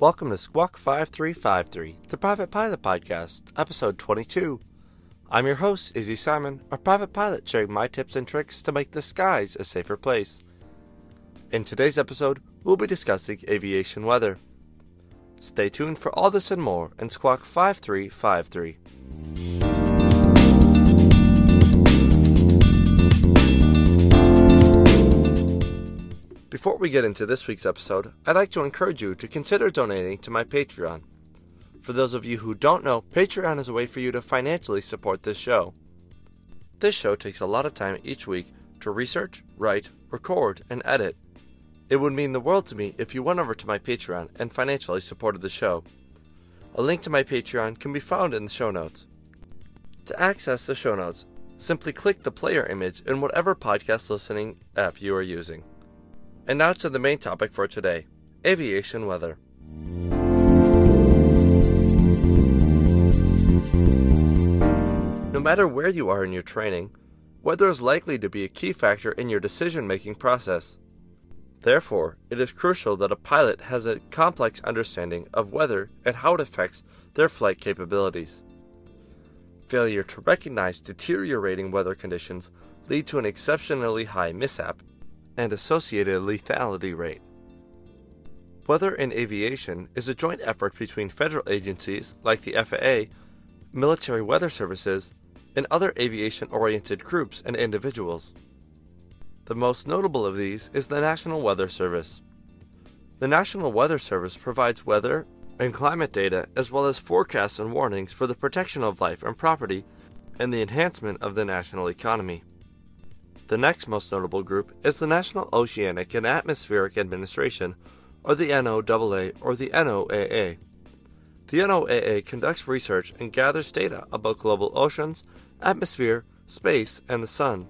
Welcome to Squawk 5353, the Private Pilot Podcast, Episode 22. I'm your host, Izzy Simon, a private pilot sharing my tips and tricks to make the skies a safer place. In today's episode, we'll be discussing aviation weather. Stay tuned for all this and more in Squawk 5353. Before we get into this week's episode, I'd like to encourage you to consider donating to my Patreon. For those of you who don't know, Patreon is a way for you to financially support this show. This show takes a lot of time each week to research, write, record, and edit. It would mean the world to me if you went over to my Patreon and financially supported the show. A link to my Patreon can be found in the show notes. To access the show notes, simply click the player image in whatever podcast listening app you are using. And now to the main topic for today, aviation weather. No matter where you are in your training, weather is likely to be a key factor in your decision-making process. Therefore, it is crucial that a pilot has a complex understanding of weather and how it affects their flight capabilities. Failure to recognize deteriorating weather conditions lead to an exceptionally high mishap and associated lethality rate. Weather in aviation is a joint effort between federal agencies like the FAA, military weather services, and other aviation-oriented groups and individuals. The most notable of these is the National Weather Service. The National Weather Service provides weather and climate data as well as forecasts and warnings for the protection of life and property and the enhancement of the national economy. The next most notable group is the National Oceanic and Atmospheric Administration, or the NOAA or the NOAA. The NOAA conducts research and gathers data about global oceans, atmosphere, space, and the sun.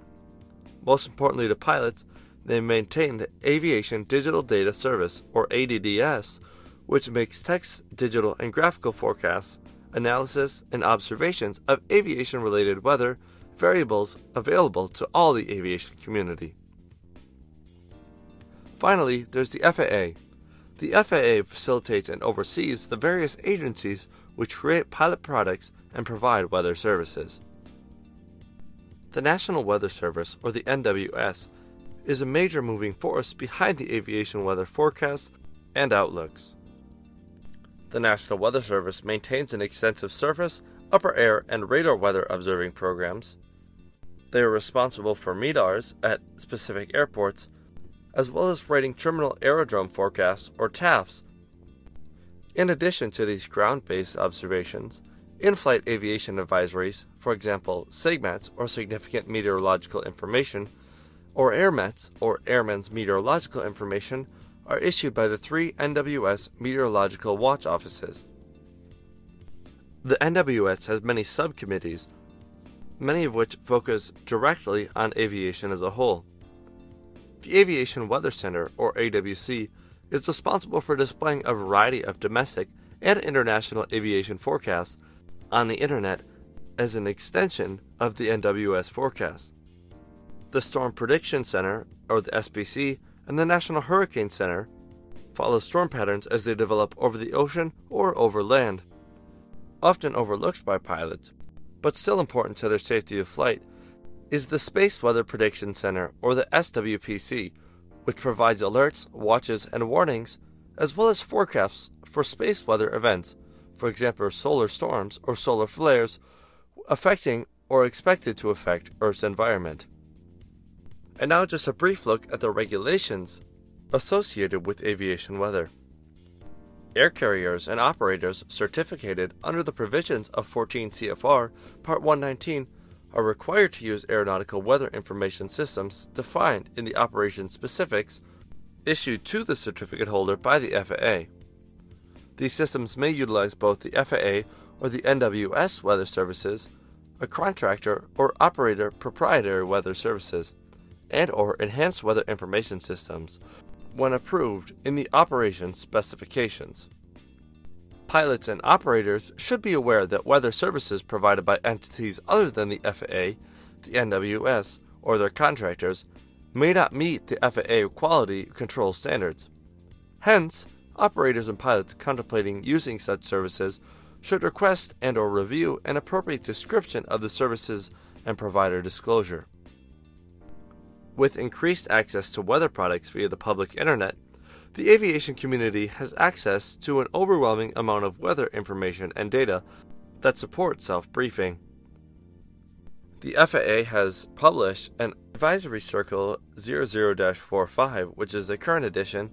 Most importantly to pilots, they maintain the Aviation Digital Data Service, or ADDS, which makes text, digital, and graphical forecasts, analysis, and observations of aviation-related weather variables available to all the aviation community. Finally, there's the FAA. The FAA facilitates and oversees the various agencies which create pilot products and provide weather services. The National Weather Service, or the NWS, is a major moving force behind the aviation weather forecasts and outlooks. The National Weather Service maintains an extensive surface, upper air, and radar weather observing programs. They are responsible for METARs at specific airports, as well as writing terminal aerodrome forecasts, or TAFs. In addition to these ground-based observations, in-flight aviation advisories, for example, SIGMETs, or Significant Meteorological Information, or AIRMETs, or Airmen's Meteorological Information, are issued by the three NWS Meteorological Watch Offices. The NWS has many subcommittees, many of which focus directly on aviation as a whole. The Aviation Weather Center, or AWC, is responsible for displaying a variety of domestic and international aviation forecasts on the internet as an extension of the NWS forecast. The Storm Prediction Center, or the SPC, and the National Hurricane Center follow storm patterns as they develop over the ocean or over land. Often overlooked by pilots, but still important to their safety of flight, is the Space Weather Prediction Center, or the SWPC, which provides alerts, watches, and warnings, as well as forecasts for space weather events, for example solar storms or solar flares, affecting or expected to affect Earth's environment. And now just a brief look at the regulations associated with aviation weather. Air carriers and operators certificated under the provisions of 14 CFR, Part 119, are required to use aeronautical weather information systems defined in the operation specifics issued to the certificate holder by the FAA. These systems may utilize both the FAA or the NWS weather services, a contractor or operator proprietary weather services, and or enhanced weather information systems when approved in the operation specifications. Pilots and operators should be aware that weather services provided by entities other than the FAA, the NWS, or their contractors may not meet the FAA quality control standards. Hence, Operators and pilots contemplating using such services should request and/or review an appropriate description of the services and provider disclosure. With increased access to weather products via the public internet, the aviation community has access to an overwhelming amount of weather information and data that support self-briefing. The FAA has published an Advisory Circle 00-45, which is the current edition,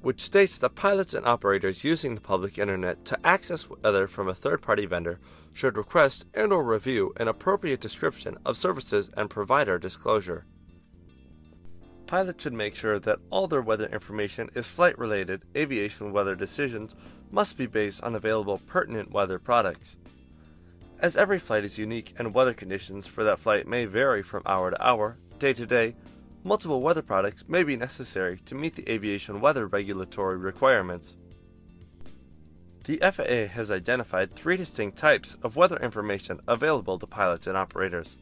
which states that pilots and operators using the public internet to access weather from a third-party vendor should request and/or review an appropriate description of services and provider disclosure. Pilots should make sure that all their weather information is flight-related. Aviation weather decisions must be based on available pertinent weather products. As every flight is unique and weather conditions for that flight may vary from hour to hour, day to day, multiple weather products may be necessary to meet the aviation weather regulatory requirements. The FAA has identified three distinct types of weather information available to pilots and operators.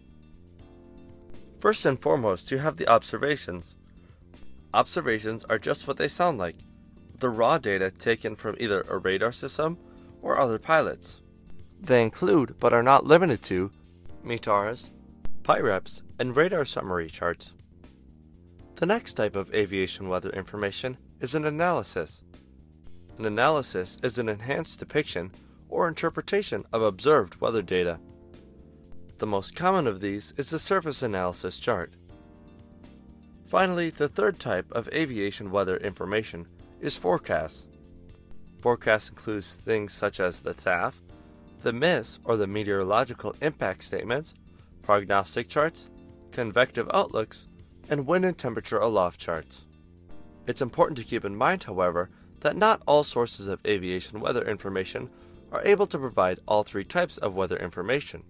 First and foremost, you have the observations. Observations are just what they sound like, the raw data taken from either a radar system or other pilots. They include, but are not limited to, METARs, PIREPs, and radar summary charts. The next type of aviation weather information is an analysis. An analysis is an enhanced depiction or interpretation of observed weather data. The most common of these is the surface analysis chart. Finally, the third type of aviation weather information is forecasts. Forecasts include things such as the TAF, the MIS or the meteorological impact statements, prognostic charts, convective outlooks, and wind and temperature aloft charts. It's important to keep in mind, however, that not all sources of aviation weather information are able to provide all three types of weather information.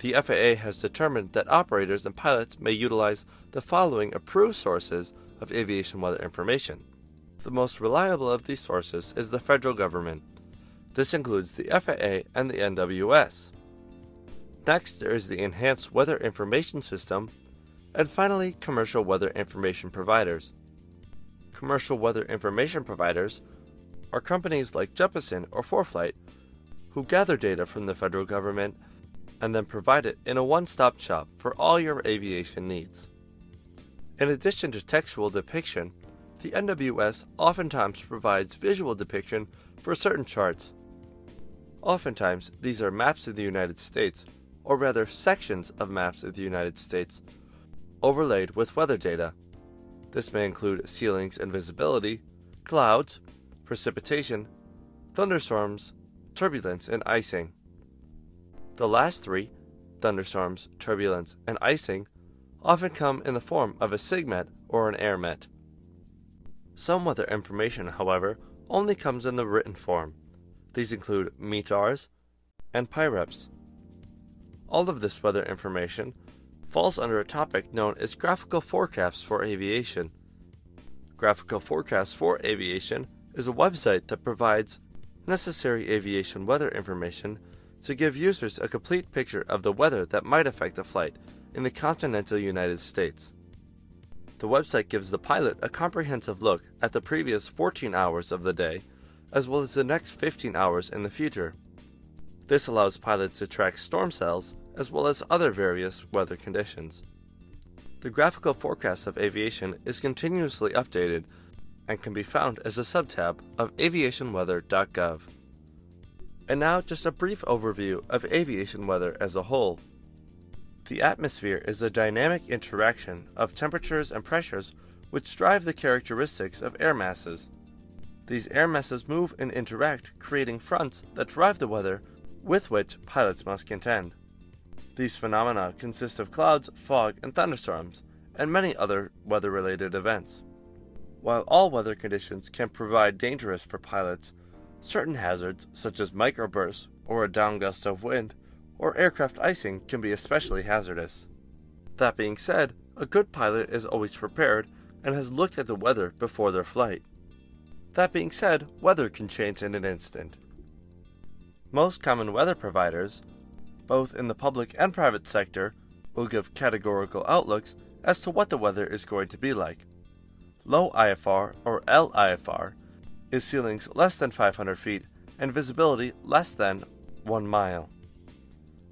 The FAA has determined that operators and pilots may utilize the following approved sources of aviation weather information. The most reliable of these sources is the federal government. This includes the FAA and the NWS. Next, there is the Enhanced Weather Information System, and finally, commercial weather information providers. Commercial weather information providers are companies like Jeppesen or ForeFlight who gather data from the federal government and then provide it in a one-stop shop for all your aviation needs. In addition to textual depiction, the NWS oftentimes provides visual depiction for certain charts. Oftentimes, these are maps of the United States, or rather sections of maps of the United States, overlaid with weather data. This may include ceilings and visibility, clouds, precipitation, thunderstorms, turbulence, and icing. The last three, thunderstorms, turbulence, and icing, often come in the form of a SIGMET or an AIRMET. Some weather information, however, only comes in the written form. These include METARs and PIREPs. All of this weather information falls under a topic known as graphical forecasts for aviation. Graphical Forecasts for Aviation is a website that provides necessary aviation weather information to give users a complete picture of the weather that might affect a flight in the continental United States. The website gives the pilot a comprehensive look at the previous 14 hours of the day, as well as the next 15 hours in the future. This allows pilots to track storm cells as well as other various weather conditions. The graphical forecast of aviation is continuously updated and can be found as a subtab of aviationweather.gov. And now just a brief overview of aviation weather as a whole. The atmosphere is the dynamic interaction of temperatures and pressures which drive the characteristics of air masses. These air masses move and interact, creating fronts that drive the weather with which pilots must contend. These phenomena consist of clouds, fog, and thunderstorms, and many other weather-related events. While all weather conditions can prove dangerous for pilots, certain hazards, such as microbursts or a downgust of wind, or aircraft icing, can be especially hazardous. That being said, a good pilot is always prepared and has looked at the weather before their flight. That being said, weather can change in an instant. Most common weather providers, both in the public and private sector, will give categorical outlooks as to what the weather is going to be like. Low IFR, or LIFR, is sea links less than 500 feet and visibility less than 1 mile.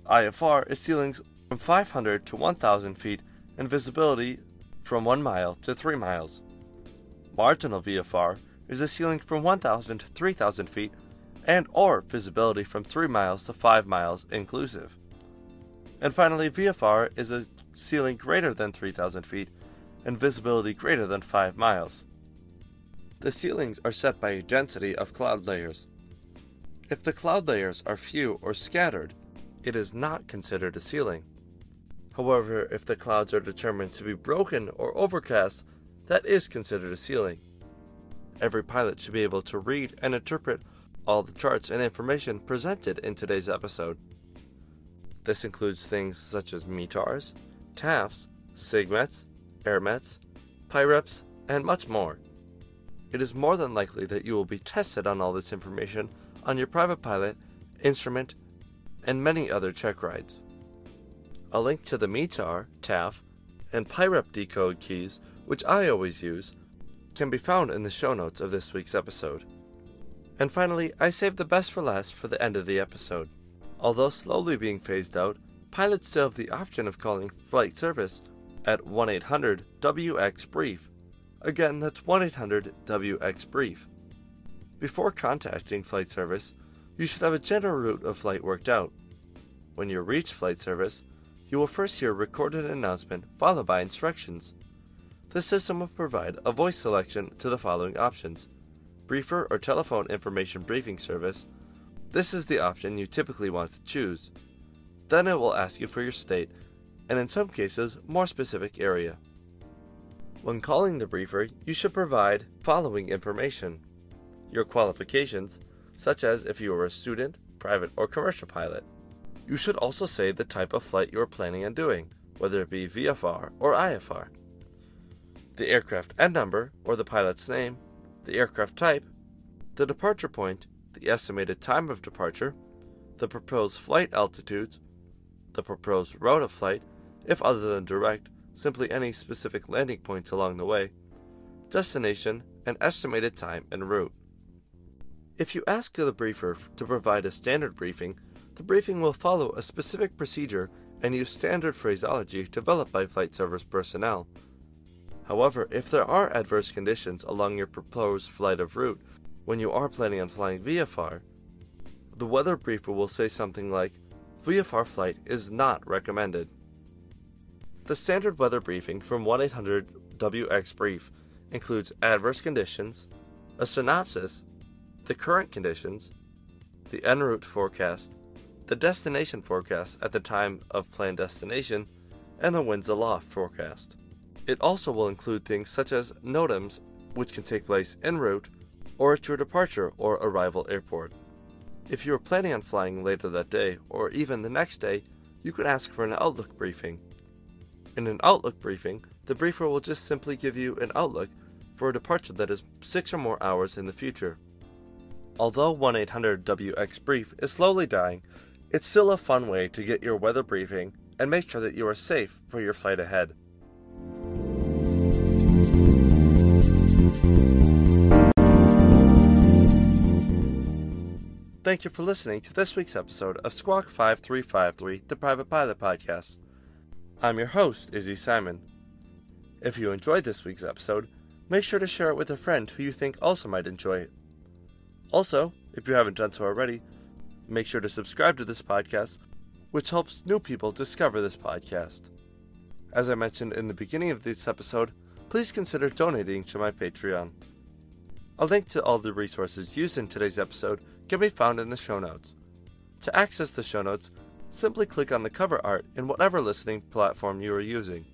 IFR is sea links from 500 to 1,000 feet and visibility from 1 mile to 3 miles. Marginal VFR is a sea link from 1,000 to 3,000 feet and or visibility from 3 miles to 5 miles inclusive. And finally, VFR is a sea link greater than 3,000 feet and visibility greater than 5 miles. The sea links are set by a density of cloud layers. If the cloud layers are few or scattered, it is not considered a sea link. However, if the clouds are determined to be broken or overcast, that is considered a sea link. Every pilot should be able to read and interpret all the charts and information presented in today's episode. This includes things such as METARs, TAFs, SIGMETs, AIRMETs, PIREPs, and much more. It is more than likely that you will be tested on all this information on your private pilot, instrument, and many other check rides. A link to the METAR, TAF, and PIREP decode keys, which I always use, can be found in the show notes of this week's episode. And finally, I saved the best for last for the end of the episode. Although slowly being phased out, pilots still have the option of calling flight service at 1-800-WX-BRIEF. Again, that's 1-800-WX-BRIEF. Before contacting flight service, you should have a general route of flight worked out. When you reach flight service, you will first hear a recorded announcement followed by instructions. The system will provide a voice selection to the following options: briefer or telephone information briefing service. This is the option you typically want to choose. Then it will ask you for your state, and in some cases, more specific area. When calling the briefer, you should provide following information: your qualifications, such as if you are a student, private, or commercial pilot. You should also say the type of flight you are planning on doing, whether it be VFR or IFR, the aircraft end number or the pilot's name, the aircraft type, the departure point, the estimated time of departure, the proposed flight altitudes, the proposed route of flight, if other than direct, simply any specific landing points along the way, destination, and estimated time and route. If you ask the briefer to provide a standard briefing, the briefing will follow a specific procedure and use standard phraseology developed by flight service personnel. However, if there are adverse conditions along your proposed flight of route, when you are planning on flying VFR, the weather briefer will say something like, "VFR flight is not recommended." The standard weather briefing from 1-800-WX-BRIEF includes adverse conditions, a synopsis, the current conditions, the en route forecast, the destination forecast at the time of planned destination, and the winds aloft forecast. It also will include things such as NOTAMs, which can take place en route, or at your departure or arrival airport. If you are planning on flying later that day or even the next day, you could ask for an outlook briefing. In an outlook briefing, the briefer will just simply give you an outlook for a departure that is 6 or more hours in the future. Although 1-800-WX-BRIEF is slowly dying, it's still a fun way to get your weather briefing and make sure that you are safe for your flight ahead. Thank you for listening to this week's episode of Squawk 5353, the Private Pilot Podcast. I'm your host, Izzy Simon. If you enjoyed this week's episode, make sure to share it with a friend who you think also might enjoy it. Also, if you haven't done so already, make sure to subscribe to this podcast, which helps new people discover this podcast. As I mentioned in the beginning of this episode, please consider donating to my Patreon. A link to all the resources used in today's episode can be found in the show notes. To access the show notes, simply click on the cover art in whatever listening platform you are using.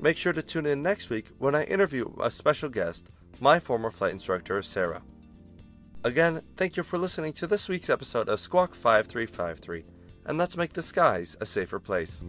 Make sure to tune in next week when I interview a special guest, my former flight instructor, Sarah. Again, thank you for listening to this week's episode of Squawk 5353, and let's make the skies a safer place.